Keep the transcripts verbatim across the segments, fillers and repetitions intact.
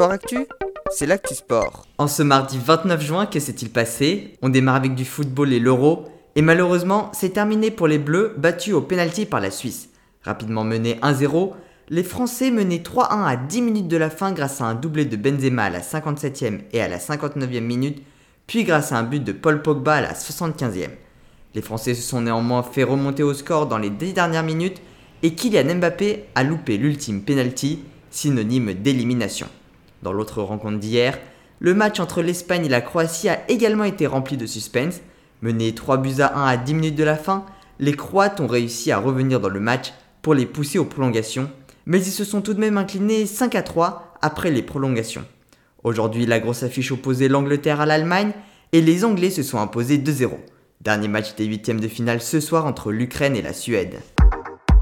Sport Actu, c'est l'actu sport. En ce mardi vingt-neuf juin, que s'est-il passé? On démarre avec du football et l'Euro. Et malheureusement, c'est terminé pour les Bleus, battus au pénalty par la Suisse. Rapidement menés un zéro, les Français menaient trois un à dix minutes de la fin grâce à un doublé de Benzema à la cinquante-septième et à la cinquante-neuvième minute, puis grâce à un but de Paul Pogba à la soixante-quinzième. Les Français se sont néanmoins fait remonter au score dans les dix dernières minutes et Kylian Mbappé a loupé l'ultime penalty, synonyme d'élimination. Dans l'autre rencontre d'hier, le match entre l'Espagne et la Croatie a également été rempli de suspense. Menés trois buts à un à dix minutes de la fin, les Croates ont réussi à revenir dans le match pour les pousser aux prolongations, mais ils se sont tout de même inclinés cinq à trois après les prolongations. Aujourd'hui, la grosse affiche opposait l'Angleterre à l'Allemagne et les Anglais se sont imposés deux zéro. Dernier match des huitièmes de finale ce soir entre l'Ukraine et la Suède.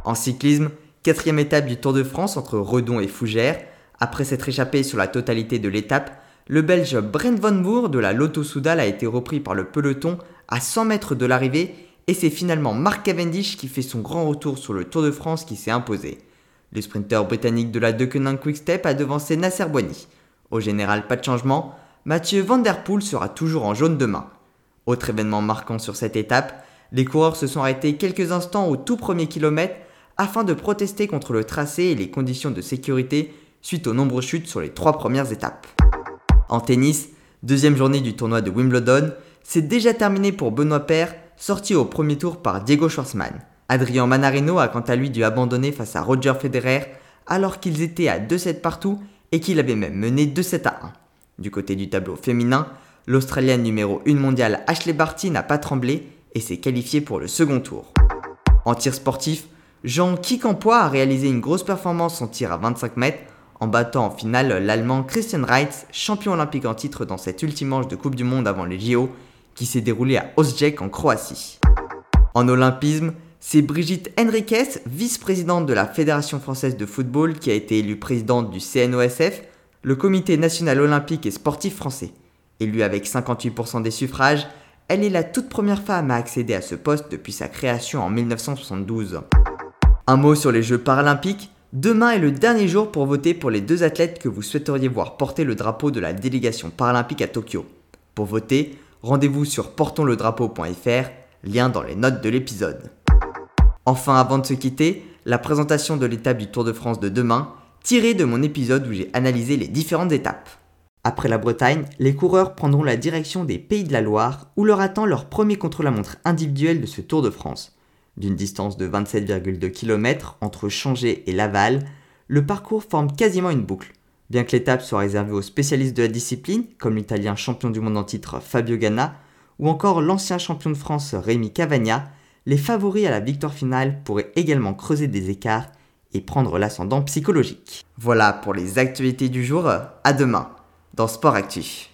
En cyclisme, quatrième étape du Tour de France entre Redon et Fougères. Après s'être échappé sur la totalité de l'étape, le Belge Brent Van Boer de la Lotto Soudal a été repris par le peloton à cent mètres de l'arrivée et c'est finalement Mark Cavendish qui fait son grand retour sur le Tour de France qui s'est imposé. Le sprinter britannique de la Deceuninck Quick Step a devancé Nacer Bouhanni. Au général, pas de changement, Mathieu Van Der Poel sera toujours en jaune demain. Autre événement marquant sur cette étape, les coureurs se sont arrêtés quelques instants au tout premier kilomètre afin de protester contre le tracé et les conditions de sécurité suite aux nombreuses chutes sur les trois premières étapes. En tennis, deuxième journée du tournoi de Wimbledon, c'est déjà terminé pour Benoît Paire, sorti au premier tour par Diego Schwartzman. Adrian Mannarino a quant à lui dû abandonner face à Roger Federer alors qu'ils étaient à deux sept partout et qu'il avait même mené deux sept à un. Du côté du tableau féminin, l'Australienne numéro un mondiale Ashleigh Barty n'a pas tremblé et s'est qualifiée pour le second tour. En tir sportif, Jean Quiquampoix a réalisé une grosse performance en tir à vingt-cinq mètres en battant en finale l'Allemand Christian Reitz, champion olympique en titre dans cette ultime manche de Coupe du Monde avant les J O qui s'est déroulée à Osijek en Croatie. En olympisme, c'est Brigitte Henriques, vice-présidente de la Fédération française de football, qui a été élue présidente du C N O S F, le Comité national olympique et sportif français. Élue avec cinquante-huit pour cent des suffrages, elle est la toute première femme à accéder à ce poste depuis sa création en dix-neuf cent soixante-douze. Un mot sur les Jeux paralympiques. Demain est le dernier jour pour voter pour les deux athlètes que vous souhaiteriez voir porter le drapeau de la délégation paralympique à Tokyo. Pour voter, rendez-vous sur portons le drapeau point f r, lien dans les notes de l'épisode. Enfin, avant de se quitter, la présentation de l'étape du Tour de France de demain, tirée de mon épisode où j'ai analysé les différentes étapes. Après la Bretagne, les coureurs prendront la direction des Pays de la Loire, où leur attend leur premier contre-la-montre individuel de ce Tour de France. D'une distance de vingt-sept virgule deux kilomètres entre Changé et Laval, le parcours forme quasiment une boucle. Bien que l'étape soit réservée aux spécialistes de la discipline, comme l'italien champion du monde en titre Fabio Ganna, ou encore l'ancien champion de France Rémi Cavagna, les favoris à la victoire finale pourraient également creuser des écarts et prendre l'ascendant psychologique. Voilà pour les actualités du jour, à demain dans Sport Actu.